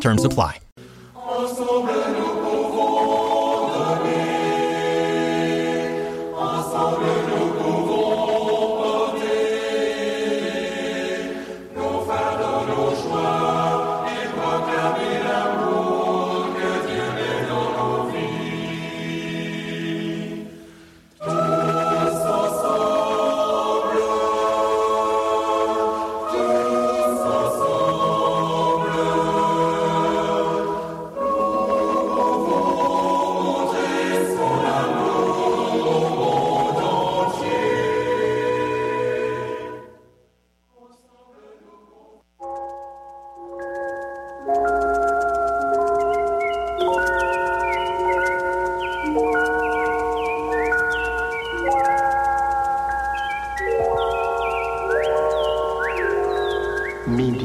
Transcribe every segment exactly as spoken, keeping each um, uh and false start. Terms apply. Midi,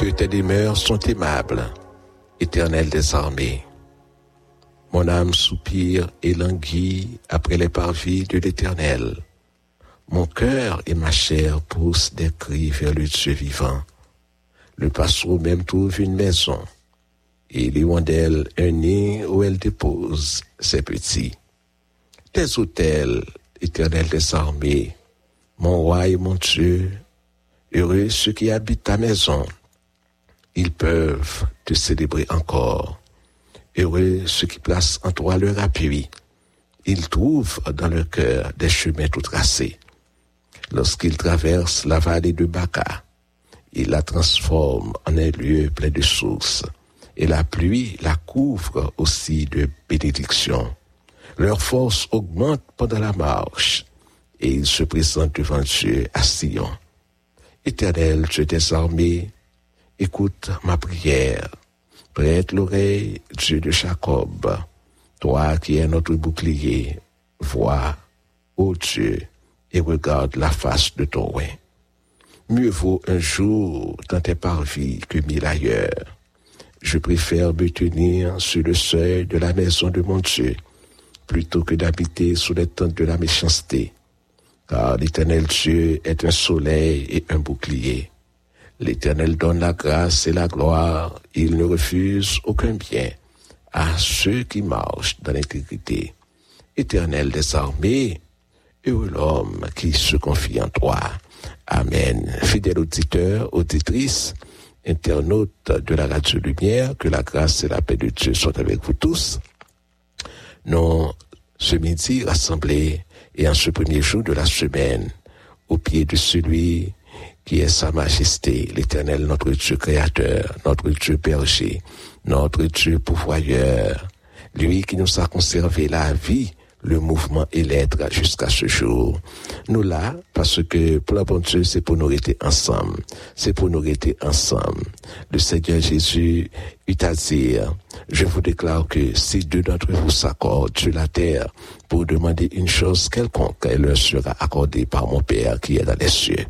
que tes demeures sont aimables, Éternel des armées. Mon âme soupire et languit après les parvis de l'Éternel. Mon cœur et ma chair poussent des cris vers le Dieu vivant. Le passereau même trouve une maison, et l'hirondelle un nid où elle dépose ses petits. Tes autels, Éternel des armées, mon roi et mon Dieu, heureux ceux qui habitent ta maison, ils peuvent te célébrer encore. Heureux ceux qui placent en toi leur appui. Ils trouvent dans leur cœur des chemins tout tracés. Lorsqu'ils traversent la vallée de Baca, ils la transforment en un lieu plein de sources, et la pluie la couvre aussi de bénédictions. Leur force augmente pendant la marche, et ils se présentent devant Dieu à Sion. Éternel Dieu des armées, écoute ma prière. Prête l'oreille, Dieu de Jacob, toi qui es notre bouclier, vois, ô Dieu, et regarde la face de ton roi. Mieux vaut un jour dans tes parvis que mille ailleurs. Je préfère me tenir sur le seuil de la maison de mon Dieu, plutôt que d'habiter sous les tentes de la méchanceté. Car l'Éternel Dieu est un soleil et un bouclier. L'Éternel donne la grâce et la gloire, il ne refuse aucun bien à ceux qui marchent dans l'intégrité. Éternel des armées, heureux l'homme qui se confie en toi. Amen. Fidèles auditeurs, auditrices, internautes de la Radio-Lumière, que la grâce et la paix de Dieu soient avec vous tous. Nous, ce midi, rassemblés, et en ce premier jour de la semaine, au pied de celui qui est sa majesté, l'Éternel, notre Dieu créateur, notre Dieu berger, notre Dieu pourvoyeur, lui qui nous a conservé la vie, le mouvement et l'être jusqu'à ce jour. Nous là, parce que pour la bonne Dieu, c'est pour nous rester ensemble. C'est pour nous rester ensemble. Le Seigneur Jésus eut à dire, je vous déclare que si deux d'entre vous s'accordent sur la terre pour demander une chose quelconque, elle leur sera accordée par mon Père qui est dans les cieux.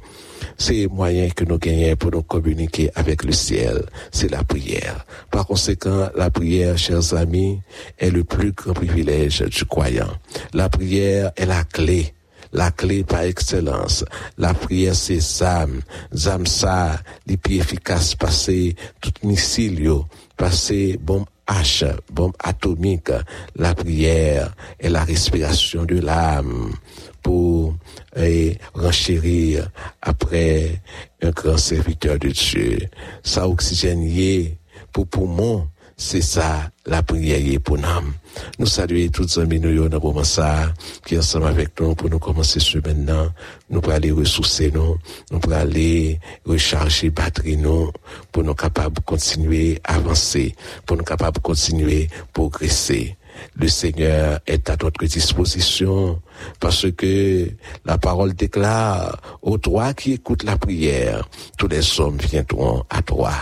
C'est le moyen que nous gagnons pour nous communiquer avec le ciel, c'est la prière. Par conséquent, la prière, chers amis, est le plus grand privilège du croyant. La prière est la clé, la clé par excellence. La prière, c'est Zam, Zam sa, les pieds efficaces passés, tout missilio, passé, bon H, bombe atomique. La prière est la respiration de l'âme pour et renchérir après un grand serviteur de Dieu. Ça oxygénier pour poumon, c'est ça la prière pour l'âme. Nous saluons tous les amis nous dans moment ça qui ensemble avec nous pour nous commencer ce maintenant. Nous pour aller ressourcer nous, nous pour aller recharger batterie nous pour nous capables continuer à avancer, pour nous capables continuer progresser. Le Seigneur est à notre disposition parce que la parole déclare aux toi qui écoutes la prière, tous les hommes viendront à toi.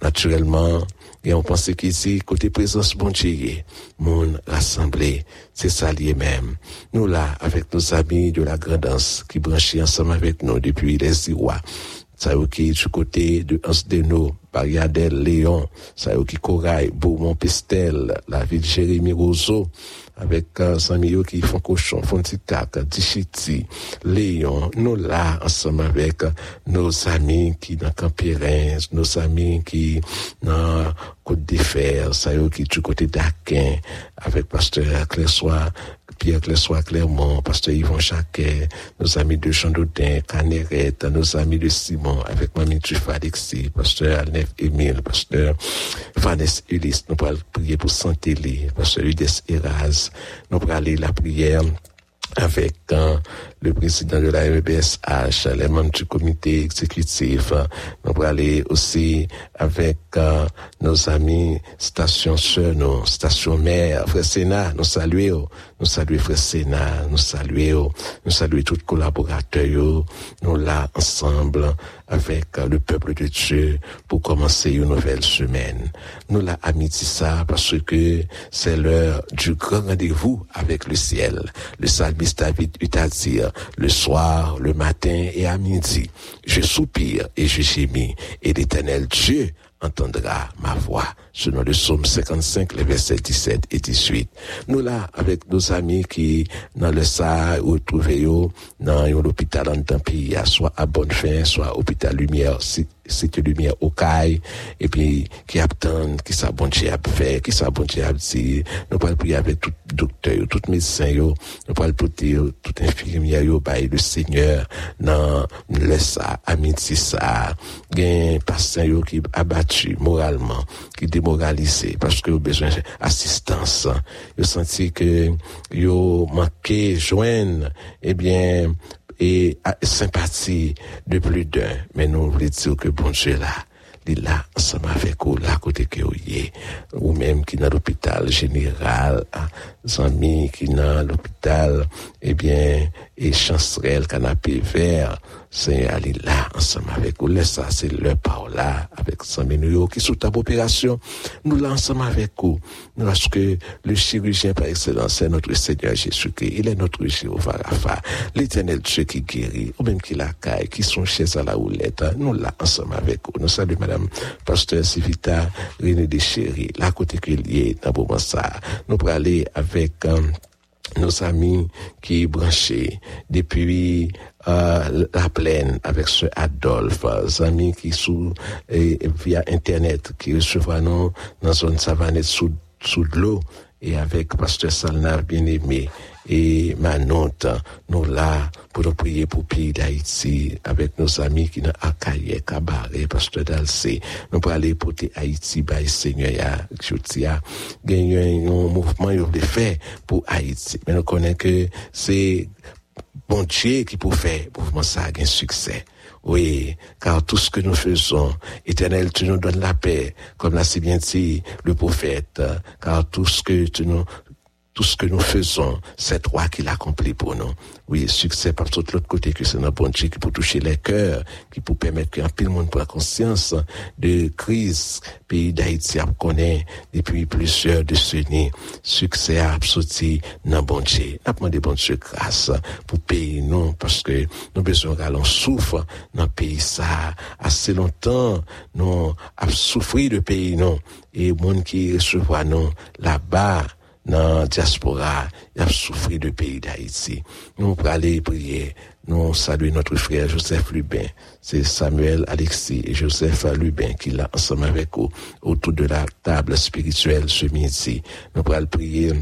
Naturellement, et on pense qu'il dit, côté présence bon Dieu, monde rassemblé, c'est ça lui-même. Nous là, avec nos amis de la grandance qui branchent ensemble avec nous depuis les Irois. Ça y est qui du côté de Ansdeno, Bariadel, Léon, ça y est qui Corail, Beaumont-Pestel, la ville Jérémy Roseau, avec euh, Samio qui font cochon, font titac, Dichiti, Léon, nous là, ensemble avec euh, nos amis qui dans Campérins, nos amis qui dans Côte des Fers, ça y est qui du côté d'Aquin, avec Pasteur Clersois, Pierre Clersois Clermont, Pasteur Yvon Jacquet, nos amis de Jean Dodin, Canérette, nos amis de Simon, avec Mamie Tufa Alexis, Pasteur Alnef Émile, Pasteur Vanessa Ulysse, nous allons prier pour Santélie, Pasteur Udes Eraz, nous allons aller la prière avec euh, le président de la M B S H, les membres du comité exécutif. Euh, nous allons aller aussi avec euh, nos amis Station Sœur, nos Station Mère, Frère Sénat, nous saluons, nous saluons Frère Sénat, nous saluons, nous saluons tous les collaborateurs, nous là ensemble avec euh, le peuple de Dieu pour commencer une nouvelle semaine. Nous là à midi ça parce que c'est l'heure du grand rendez-vous avec le ciel. Le David eut à dire, le soir, le matin et à midi. Je soupire et je gémis, et l'Éternel Dieu entendra ma voix. Selon le psaume cinquante-cinq, les versets dix-sept et dix-huit. Nous là, avec nos amis qui, dans le S A, ou trouvés dans l'hôpital en Tampi, soit à Bonnefin, soit hôpital Lumière, Cité Lumière au Caille, et puis, qui attendent, qui s'abonnent à faire, qui s'abonnent à dire, nous parlons prier avec tout docteur, tout médecin, nous parlons prier, tout infirmière, bah, le Seigneur, dans le S A, à midi ça, gain, patient, qui abattent moralement, qui démoralisé parce que ont besoin d'assistance. Ils senti que ils manqué joindre eh bien et à, sympathie de plus d'un. Mais nous voulons dire que bon Dieu là, il là ensemble avec vous là côté que vous y est, ou même qui dans l'hôpital général, amis qui dans l'hôpital eh bien et chancerelle canapé vert. Seigneur, il est là, ensemble avec vous. Laisse ça, c'est leur parole là, avec Samuel, qui sous ta opération, nous là, ensemble avec vous. Parce que le chirurgien par excellence, c'est notre Seigneur Jésus-Christ. Il est notre Jéhovah Rapha, l'Éternel Dieu qui guérit, ou même qui l'accueille, qui sont chez à la houlette. Nous là, ensemble avec vous. Nous saluons Madame Pasteur Sivita, René Deschéry, la côté qu'il y est, dans moment ça. Nous pour aller avec, um, nos amis qui branchaient depuis euh, la plaine avec ce Adolphe, nos amis qui sous et, et via internet qui recevront nous dans une savane sous sous de l'eau et avec Pasteur Salnav bien-aimé et Manonte, nous là pour nous prier pour pays d'Haïti avec nos amis qui dans Akaye, Kabare, Pasteur Dalcé. Nous pour aller porter Haïti by Seigneur Jotia. Gagner un mouvement il veut faire pour Haïti. Mais nous connaissons que c'est bon Dieu qui peut faire pour mouvement ça gagne succès. Oui, car tout ce que nous faisons, Éternel, tu nous donnes la paix, comme l'a si bien dit le prophète, car tout ce que tu nous Tout ce que nous faisons, c'est toi qui l'accomplis pour nous. Oui, succès par tout l'autre côté que c'est notre bon Dieu qui peut toucher les cœurs, qui peut permettre qu'un pile monde prenne conscience de crise. Pays d'Haïti a connaît depuis plusieurs décennies. Succès a absouti dans bon Dieu. N'a demandé bon Dieu grâce pour pays non, parce que nous besoin qu'on souffre dans pays ça. Assez longtemps, nous avons souffri de pays non. Et monde qui recevra non, là-bas, dans diaspora, il a souffri de pays d'Haïti. Nous, pour aller prier, nous saluons notre frère Joseph Lubin. C'est Samuel, Alexis et Joseph Lubin qui l'a ensemble avec nous autour de la table spirituelle ce midi. Nous, pour aller prier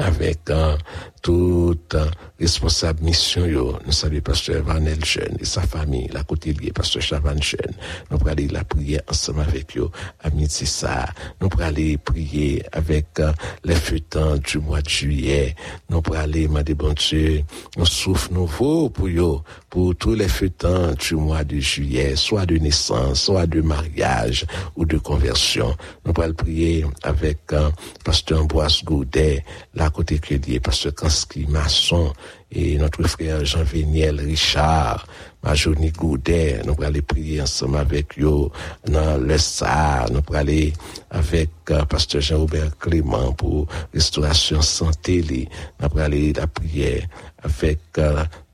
avec euh, toute euh, responsable mission, yo. Nous saluons Pasteur Vanel Jeune et sa famille, la côté liée, Pasteur Chavan Jeune. Nous pour aller la prier ensemble avec eux, à midi ça. Nous pour aller prier avec euh, les fêtants du mois de juillet. Nous pour aller, madame bon Dieu, nous souffle nouveau pour eux, pour tous les fêtants du mois de juillet, soit de naissance, soit de mariage ou de conversion. Nous pour aller prier avec euh, Pasteur Ambroise Goudet, la à côté que lié parce que Kanski Masson et notre frère Jean Véniel Richard, Majoni Goudet, nous pour aller prier ensemble avec eux dans le S A R, nous pour aller avec uh, Pasteur Jean-Robert Clément pour restauration santé, li. Nous pour aller la prière avec uh,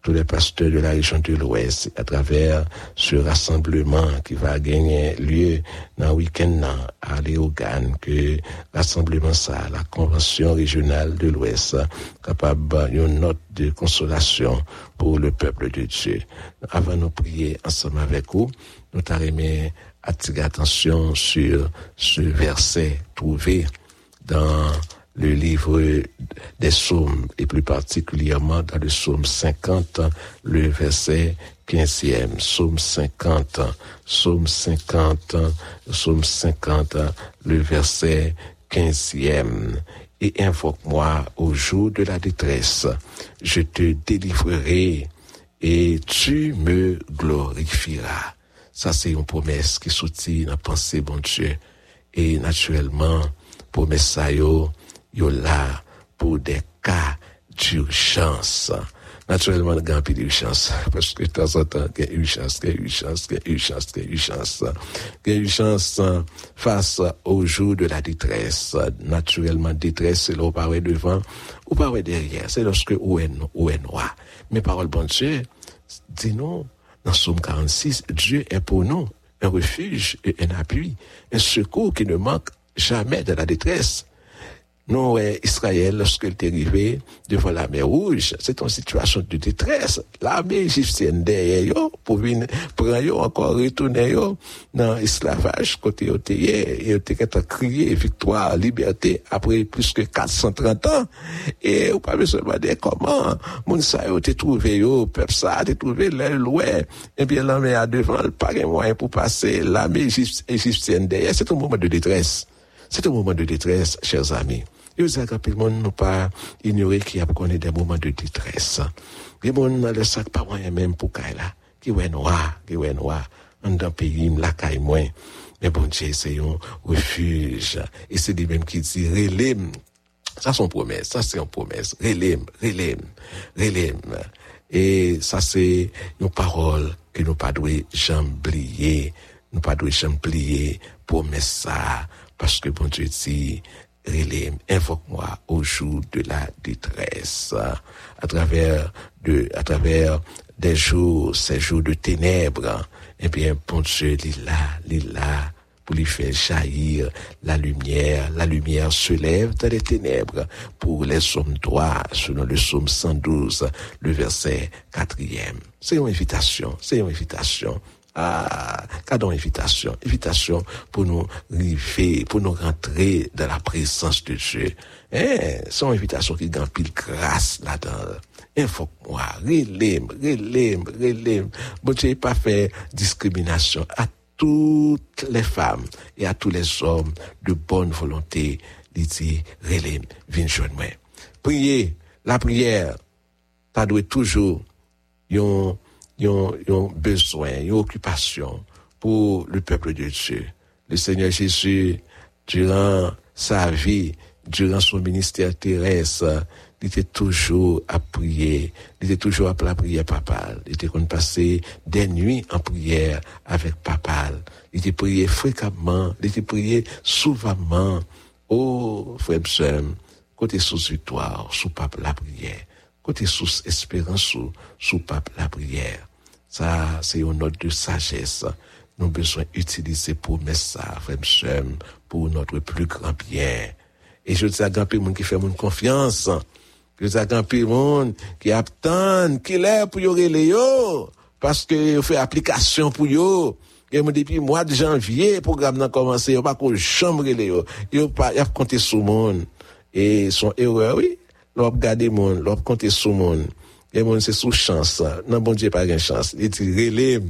tous les pasteurs de la région de l'Ouest à travers ce rassemblement qui va gagner lieu dans le week-end à Léogane, que rassemblement ça, la convention régionale de l'Ouest, capable d'une note de consolation pour le peuple de Dieu. Avant de prier ensemble avec vous, nous t'arrêtons à tirer attention sur ce verset trouvé dans le livre des psaumes, et plus particulièrement dans le psaume cinquante, le verset quinzième. Psaume cinquante, psaume cinquante, psaume cinquante, le verset quinzième. Et invoque-moi au jour de la détresse, je te délivrerai et tu me glorifieras. Ça, c'est une promesse qui soutient la pensée, bon Dieu. Et naturellement, promesse ça, yo, yo là pour des cas d'urgence. Naturellement, il y a un peu d'urgence, parce que de temps en temps, il y a urgence, il y a urgence, il y a urgence, il y a urgence. Il y a urgence face au jour de la détresse. Naturellement, détresse, c'est là où on parle devant, ou pas derrière, c'est lorsque O N, O N O A. Mais parole bon Dieu, dis non, dans Somme quarante-six, Dieu est pour nous un refuge et un appui, un secours qui ne manque jamais de la détresse. Non, Israël, lorsqu'elle est arrivée devant la mer Rouge, c'est une situation de détresse. L'armée égyptienne derrière eux, pour venir, prendre encore retourner eux dans l'esclavage, côté otéier, et otéier a crié victoire, liberté, après plus que quatre cent trente ans. Et, on peut se demander comment, Mounsa, on t'a trouvé eux, peuple ça, t'a trouvé l'aile ouest. Eh bien, l'armée a devant, le pas de moyen pour passer, l'armée égyptienne derrière, c'est un moment de détresse. C'est un moment de détresse, chers amis. Et vous savez que le monde n'a pas ignoré qu'il y a connu des moments de détresse. Le monde n'a le sac pas moyen même pour qu'il là. Qui est noir, qui est noir. On dans pays, il la caille moins. Mais bon Dieu, c'est un refuge. Et c'est lui-même qui dit, relève. Ça, c'est une promesse. Ça, c'est une promesse. Relève, relève, relève. Et ça, c'est une parole que nous pas devons jamais oublier. Nous pas devons jamais oublier. Promesse ça. Parce que bon Dieu dit, relève, invoque-moi au jour de la détresse, à travers de, à travers des jours, ces jours de ténèbres. Eh bien, bon Dieu, il est là, il est là, pour lui faire jaillir la lumière. La lumière se lève dans les ténèbres pour les hommes droits, selon le psaume cent douze, le verset quatrième. C'est une invitation, c'est une invitation. Ah, cadeau invitation, invitation pour nous arriver, pour nous rentrer dans la présence de Dieu. Eh, c'est une invitation qui gagne grâce là-dedans. Invoque-moi, relève, relève, relève. Bon Dieu n'a pas fait discrimination à toutes les femmes et à tous les hommes de bonne volonté. Il dit, relève, viens joindre moi. Priez, la prière, ça doit toujours, yon, Ils ont, ils ont besoin, ils ont occupation pour le peuple de Dieu. Le Seigneur Jésus, durant sa vie, durant son ministère terrestre, il était toujours à prier. Il était toujours à la prière papale. Il était qu'on passait des nuits en prière avec papale. Il était prié fréquemment. Il était prié souvent. Oh, frère Psaume, côté sous victoire, sous pape la prière. Côté sous espérance, sous, sous pape la prière. Ça, c'est une note de sagesse. Nous avons besoin d'utiliser pour mettre ça, frère, pour notre plus grand bien. Et je dis à grand monde qui fait mon confiance. Je dis à grand monde qui attend, qui l'a pour y relayer, parce que fait application pour yo. Et moi, depuis le mois de janvier, le programme n'a commencé, il n'y a pas qu'au chambre relayer. Il n'y a pas compté sur le monde. Et son erreur, oui. L'op garder mon, l'op compter sous mon. Et mon, c'est sous chance. Non, bon Dieu, pas une chance. Il dit, relève,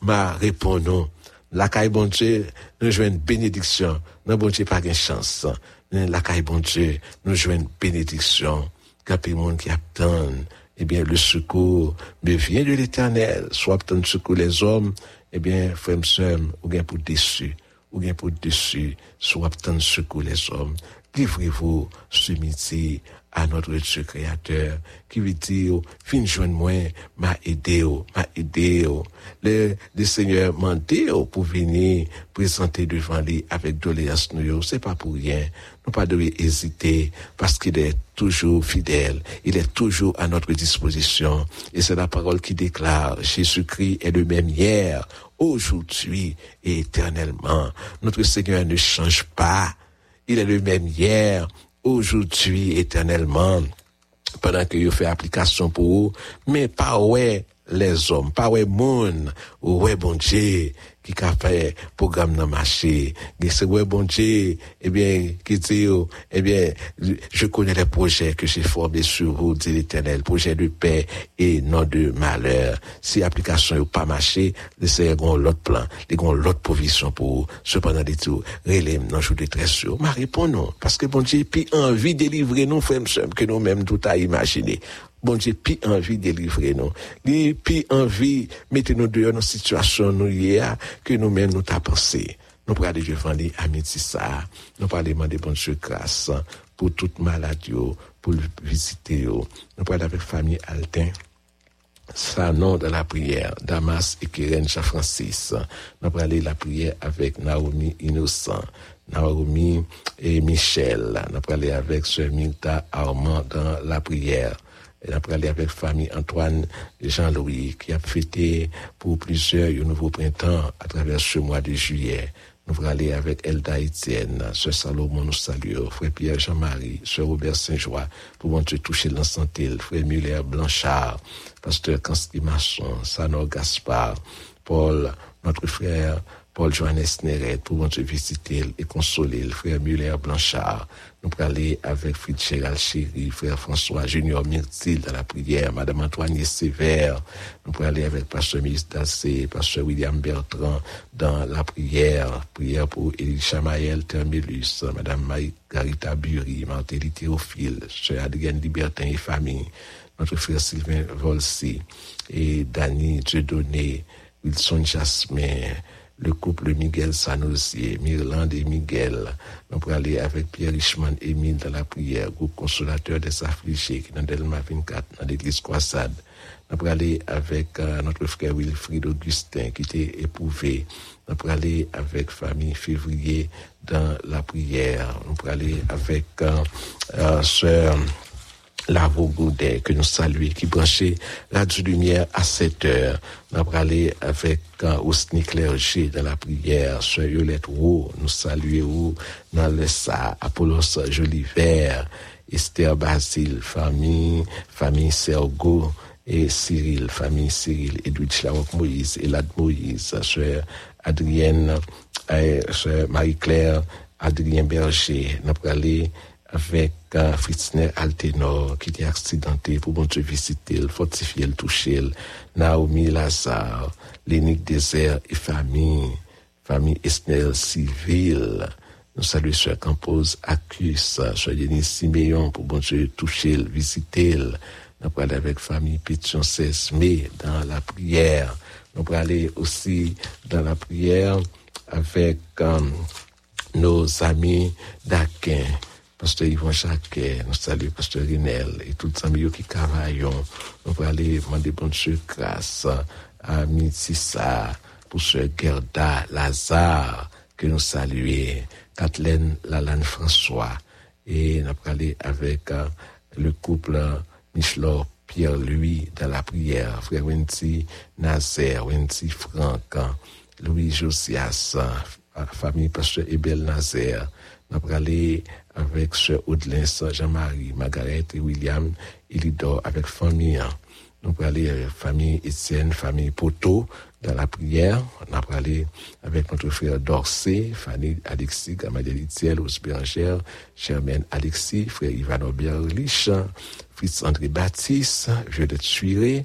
ma répondons. La caille bon Dieu, nous jouons une bénédiction. Non, bon Dieu, pas une chance. La caille bon Dieu, nous jouons une bénédiction. Quand il y a des gens qui attendent, eh bien, le secours, mais vient de l'éternel. Soit obtenir secours les hommes, eh bien, frère, sœur, ou bien pour déçu, ou bien pour déçu, soit obtenir secours les hommes. Livrez-vous ce midi à notre Dieu créateur qui veut dire, fin joindre moi, m'a aidé, m'a aidé. Le, le Seigneur m'a aidé pour venir présenter devant lui avec doléance nous. C'est pas pour rien. Nous pas devons hésiter parce qu'il est toujours fidèle. Il est toujours à notre disposition. Et c'est la parole qui déclare, Jésus-Christ est le même hier, aujourd'hui et éternellement. Notre Seigneur ne change pas. Il est le même hier, aujourd'hui, éternellement, pendant que vous faites application pour vous, mais pas ouais les hommes, pas ouais monde, ouais bon Dieu, qui a fait programme dans le marché, qui c'est ouais bon Dieu, eh bien, qui dit, eh bien, je connais les projets que j'ai formés sur vous, dit l'éternel, projet de paix et non de malheur. Si application n'a pas marché, les a l'autre plan, les a l'autre provision pour vous. Cependant, les tout, relève, non, je détresse sur. Mais répondons, parce que bon Dieu, puis envie de délivrer nous, frères, que nous-mêmes tout à imaginer. Bon Dieu, puis envie de délivrer nous. Puis envie, mettez-nous dehors dans situation, nous y a, que nous-mêmes nous t'a pensé. Nous prenons les vendis à midi ça. Nous prenons les mandés bon Dieu grâce pour toute maladie, pour visiter. Nous prenons avec famille Altin. Salon de la prière, Damas et Keren Jean-Francis. Nous allons aller la prière avec Naomi Innocent, Naomi et Michel. Nous allons aller avec Sœur Milta Armand dans la prière. Et nous allons aller avec famille Antoine et Jean-Louis qui a fêté pour plusieurs un nouveau printemps à travers ce mois de juillet. Nous allons aller avec Elda Etienne, Sœur Salomon nous salue, Frère Pierre Jean-Marie, Sœur Robert Saint-Joie, pour bon Dieu toucher l'ensanté, Frère Muller Blanchard, Pasteur Kanski Masson, Sanor Gaspard, Paul, notre frère Paul Johannes Neret, pour bon Dieu visiter et consoler, Frère Muller Blanchard. Nous allons aller avec Frère Gérald Chéri, Frère François Junior Myrtil dans la prière, Madame Antoine Sévère. Nous allons aller avec Pasteur Miss Dassé, Pasteur William Bertrand dans la prière, prière pour Elisha Maël Termelus, Madame Margarita Burri, Martelly Théophile, Sœur Adrienne Libertin et famille, notre frère Sylvain Volsi et Dany Dieudonné, Wilson Jasmin, le couple Miguel Sanosier, Myrlande et Miguel. Nous allons aller avec Pierre Richman et Emile dans la prière, groupe consolateur des affligés, qui est dans Delma vingt-quatre, dans l'église Croissade. Nous allons aller avec euh, notre frère Wilfrid Augustin, qui était éprouvé. Nous allons aller avec famille Février dans la prière. Nous allons aller avec euh, euh, sœur Lavo Goudet, que nous saluons, qui branchait Radio-Lumière à sept heures. Nous allons aller avec uh, Ousni Clergé dans la prière. Sœur Yolette Roux, nous saluons dans le S A. Apollos Jolivert, Esther Basile, famille, famille Sergo et Cyril, famille Cyril, Edwidge Larocque Moïse, Elad Moïse, Sœur Adrienne, Sœur Marie-Claire, Adrien Berger. Nous allons aller avec uh, Fritzner Altenor, qui était accidenté pour bon Dieu visiter, le fortifier, le toucher, Naomi Lazare, Lénique Désert et famille, famille Esnel Civil. Nous saluons Sœur Campos Accus, Sœur Denis Siméon, pour bon Dieu toucher, visiter. Nous parlons avec famille Pétion seize mai dans la prière. Nous parlons aussi dans la prière avec um, nos amis d'Aquin. Pasteur Yvon Jacquet, nous saluons Pasteur Rinel et tous les amis qui travaillent. Nous allons aller demander bonne grâce à Mitissa pour Sœur Gerda Lazare que nous saluons, Kathleen Lalane François. Et nous allons aller avec uh, le couple Michelot Pierre-Louis dans la prière, Frère Wendy Nazaire, Wendy Franck, Louis Josias, famille Pasteur Ebel Nazaire. Nous allons aller avec Sœur Audelin, Sœur Jean-Marie, Margaret et William Elidor, avec famille. Nous allons aller avec famille Étienne, famille Poteau, dans la prière. Nous allons aller avec notre frère Dorsey, Fanny Alexis, Gamadel Itiel, Osbérangère, Germaine Alexis, frère Ivan Oberlich, Fritz André Baptiste, Violette Suiré,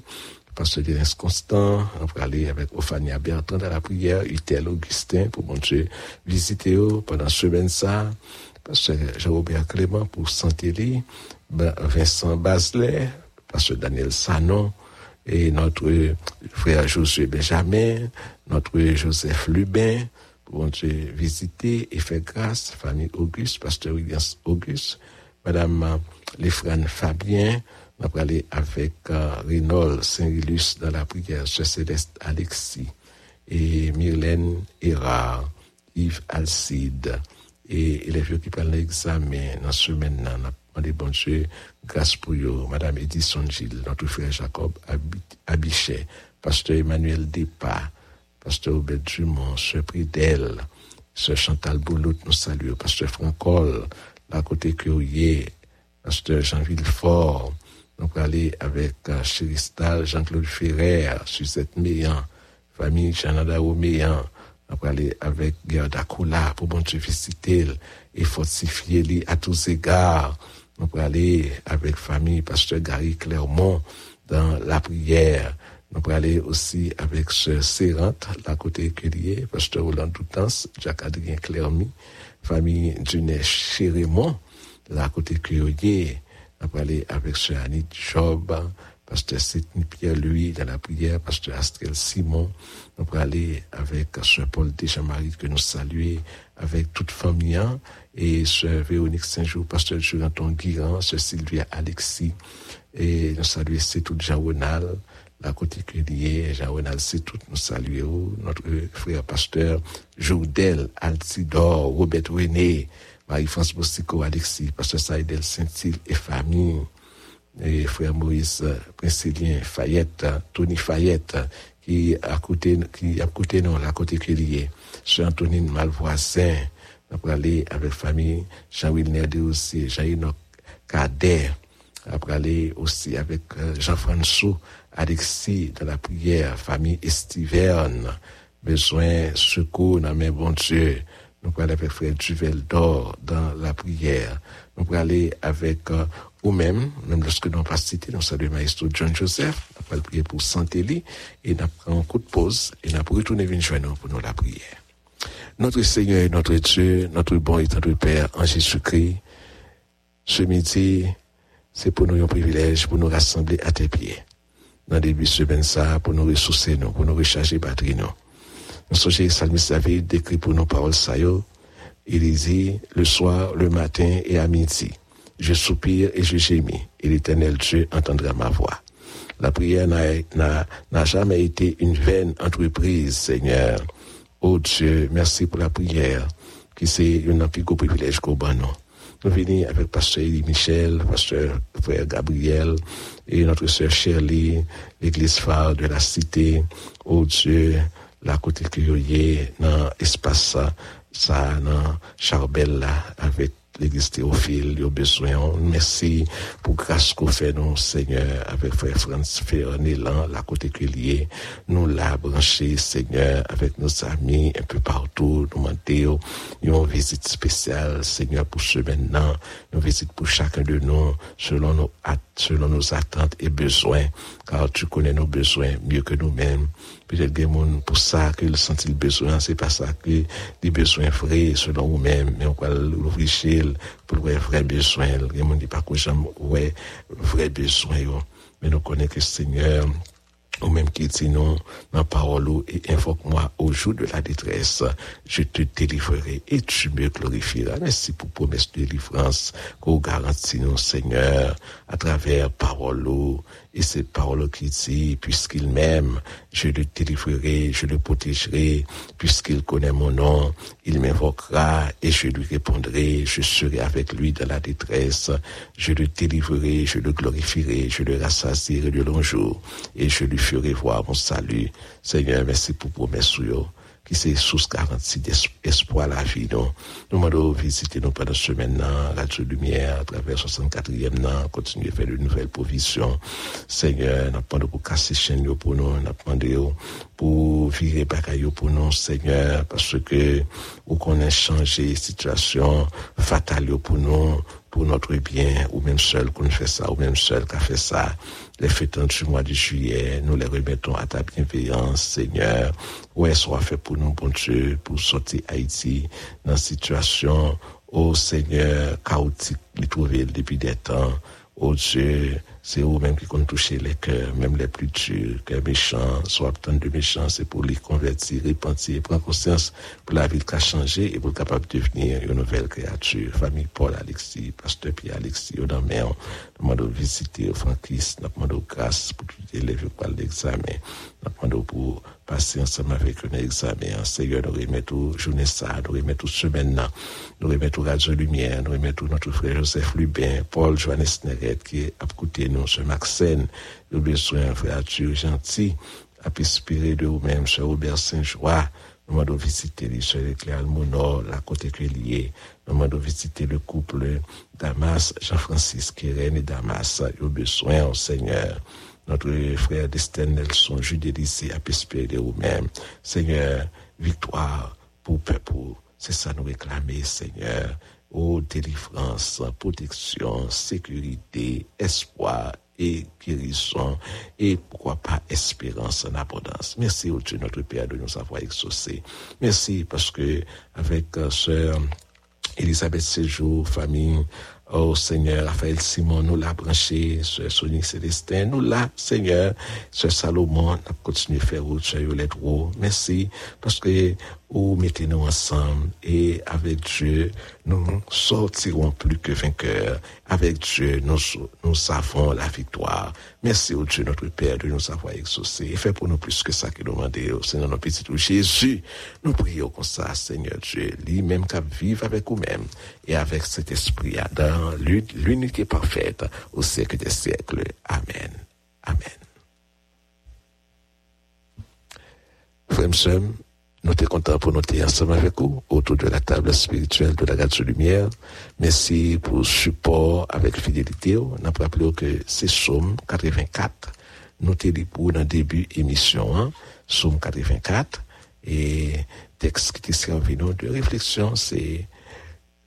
Pasteur Délens Constant. On va aller avec Ophania Bertrand dans la prière, Utel Augustin, pour bon Dieu visiter pendant semaine ça. Pasteur Jean-Robert Clément pour Santelli, Vincent Baslet, Pasteur Daniel Sanon, et notre frère Josué Benjamin, notre Joseph Lubin, pour bon Dieu visiter et faire grâce, famille Auguste, Pasteur Williams Auguste, Madame Lefrane Fabien. On va aller avec uh, Reynold Saint-Ilus dans la prière, Sœur Céleste Alexis, et Myrlène Erard, Yves Alcide, et élèves qui prennent l'examen dans ce semaine-là. On a demandé bon Dieu, grâce pour eux, Madame Edison Gilles, notre frère Jacob Abichet, Pasteur Emmanuel Despas, Pasteur Aubert Dumont, Sœur Pridel, Sœur Chantal Boulout, nous saluons, Pasteur Francol, la côté Curier, Pasteur Jean Villefort. Nous allons aller avec uh, Chéristal, Jean-Claude Ferrer, Suzette Méan, famille Janada Oméan. Nous allons aller avec Gerda Koula pour bon Dieu visiter et fortifier à tous égards. Nous allons aller avec famille Pasteur Gary Clermont dans la prière. Nous allons aller aussi avec Sœur Sérante, la côté éculier, Pasteur Roland Doutance, Jacques-Adrien Clermy, famille Dunet Chérémont, la côté éculier. On va aller avec Sœur Annie Job, Pasteur Sidney Pierre-Louis dans la prière, Pasteur Astrel Simon. On va aller avec Sœur Paul Dejean-Marie que nous saluons, avec toute famille, et Sœur Véronique Saint-Jour, Pasteur Jonathan Guiran, Sœur Sylvia Alexis, et nous saluons c'est tout Jean Ronald, la côté que lié, Jaouen Alci, tout nous saluons, notre frère pasteur, Joudel, Altidor, Robert René, Marie-France Bostico, Alexis, pasteur Saïdel Saint-Île et famille, et frère Maurice Princélien, Fayette, Tony Fayette, qui a côté, qui a côté non, la côté que lié, Jean-Antonine Malvoisin, après aller avec famille, Jean-Wilner de aussi, Jean-Yves Cadet, après aller aussi avec Jean-François, Alexis, dans la prière, famille Estiverne, besoin, secours dans mes bons Dieu. Nous allons avec frère Duvel d'Or dans la prière. Nous allons avec euh, ou même, même lorsque nous n'avons pas cité, nous saluons Maestro John Joseph, nous allons prier pour Santelli, et nous prenons un coup de pause, et nous allons retourner venir pour nous la prière. Notre Seigneur et notre Dieu, notre bon et tendre Père en Jésus-Christ, ce midi, c'est pour nous un privilège pour nous rassembler à tes pieds. Dans le début de semaine, ça, pour nous ressourcer, nous, pour nous recharger batterie, nous. Nous songez que Salmiste David décrit pour nos paroles, ça, yo. Il dit, le soir, le matin et à midi, je soupire et je gémis, et l'éternel Dieu entendra ma voix. La prière n'a, n'a, n'a jamais été une vaine entreprise, Seigneur. Oh Dieu, merci pour la prière, qui c'est un plus gros privilège qu'au bon nom. Nous venons avec pasteur Élie Michel, pasteur frère Gabriel et notre sœur Shirley, l'église phare de la cité. Oh Dieu, la côté que yoyé dans espace ça, ça dans Charbel là avec l'église Théophile, yo besoin. Merci pour grâce qu'on fait nous Seigneur avec frère France Fernélan, la côté que lié, nous la branché Seigneur avec nos amis un peu partout, nous mandons une visite spéciale, Seigneur, pour ce maintenant, une visite pour chacun de nous, selon nos, at- selon nos attentes et besoins, car tu connais nos besoins mieux que nous-mêmes. Peut-être que pour ça que le sentit le besoin, c'est pas ça que les besoins vrais, selon nous-mêmes, mais on va l'ouvrir chez eux pour les vrais besoins. Les gens ne disent pas que j'aime les vrais besoins, mais nous connaissons que Seigneur, ou même qui dit non, dans parole et invoque-moi au jour de la détresse, je te délivrerai et tu me glorifieras. Merci pour promesse de délivrance qu'on garantit nous, Seigneur, à travers parole et cette parole qui dit, puisqu'il m'aime, je le délivrerai, je le protégerai, puisqu'il connaît mon nom, il m'invoquera et je lui répondrai, je serai avec lui dans la détresse, je le délivrerai, je le glorifierai, je le rassasierai de longs jours et je lui ferai voir mon salut. Seigneur, merci pour promesse qui c'est source garantie d'espoir à la vie, non? Nous demandons visiter nos pendant ce maintenant, Radio-Lumière, à travers soixante-quatrième nan, continuer à faire de nouvelles provisions. Seigneur, nous demandons pour casser chaîne pour nous, nous demandons pour virer bagaille pour nous, Seigneur, parce que, ou qu'on a changé situation fatale pour nous, pour notre bien, ou même seul qu'on fait ça, ou même seul qu'on fait ça. Les fêtants du mois de juillet, nous les remettons à ta bienveillance, Seigneur. Ouais, soit fait pour nous, bon Dieu, pour sortir Haïti dans situation, oh Seigneur, chaotique, les trouver depuis des temps. Oh Dieu, c'est eux-mêmes qui comptent toucher les cœurs, même les plus durs, cœurs méchants, soit obtenus de méchants, c'est pour les convertir, repentir et prendre conscience pour la vie qui a changé et pour être capable de devenir une nouvelle créature. Famille Paul Alexis, pasteur Pierre Alexis, Odaméon, nous demandons de visiter au Francis, nous demandons grâce pour tous les élèves qui ont l'examen, nous demandons pour passer ensemble avec un examen. Seigneur, nous remettons journée ça, nous remettons semaine, nous remettons Radio Lumière, nous remettons notre frère Joseph Lubin, Paul Johannes Neret qui est à côté nous, ce Maxen, nous besoin frère Dieu gentil, à inspirer de vous-même, ce Robert Saint-Joie, nous demandons visiter les soeurs Claire Almonor, la côté que lié, nous demandons visiter le couple Damas, Jean-Francis Keren et Damas, nous besoin au Seigneur. Notre frère Destin Nelson, Judélice, a pu espérer de vous-même. Seigneur, victoire pour peuple. C'est ça nous réclamer, Seigneur. Oh, délivrance, protection, sécurité, espoir et guérison. Et pourquoi pas espérance en abondance. Merci, oh Dieu, notre Père, de nous avoir exaucés. Merci parce que, avec euh, sœur Elisabeth Séjour, famille, Oh Seigneur, Raphaël Simon, nous l'a branché, Sœur Sonic Célestin, nous l'a, Seigneur, Sœur Salomon, nous continuons à faire route, Sœur Yolette Roux. Merci, parce que vous mettez-nous ensemble, et avec Dieu, nous sortirons plus que vainqueurs. Avec Dieu, nous, nous avons la victoire. Merci au Dieu, notre Père, de nous avoir exaucés, et fait pour nous plus que ça que nous demandons, Seigneur, notre petit Jésus. Nous prions comme ça, Seigneur Dieu, lui-même qu'à vivre avec vous-même, et avec cet esprit Adam, l'unité parfaite au siècle des siècles. Amen. Amen. Frères et sœurs, nous sommes contents pour noter ensemble avec vous autour de la table spirituelle de la Radio-Lumière. Merci pour le support avec fidélité. Nous rappelons que c'est Somme quatre-vingt-quatre. Notez-le pour dans le début de l'émission. Somme quatre-vingt-quatre. Et le texte qui servi de réflexion, c'est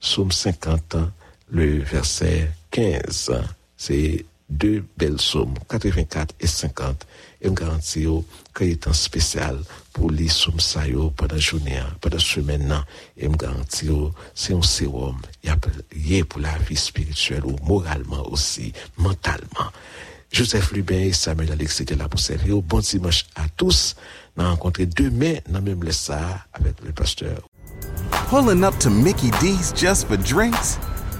Somme cinquante. Le verset quinze, c'est deux belles psaumes, quatre-vingt-quatre et cinquante. Et me garantit qu'il y a un temps spécial pour les psaumes pendant la journée, pendant la semaine. Et me garantit que c'est un sérum, il y a pour la vie spirituelle, ou moralement aussi, mentalement. Joseph Lubin et Samuel Alexis étaient là pour servir. Bon dimanche à tous. Nous rencontrons demain dans le même lessard avec le pasteur. Pulling up to Mickey D's just for drinks?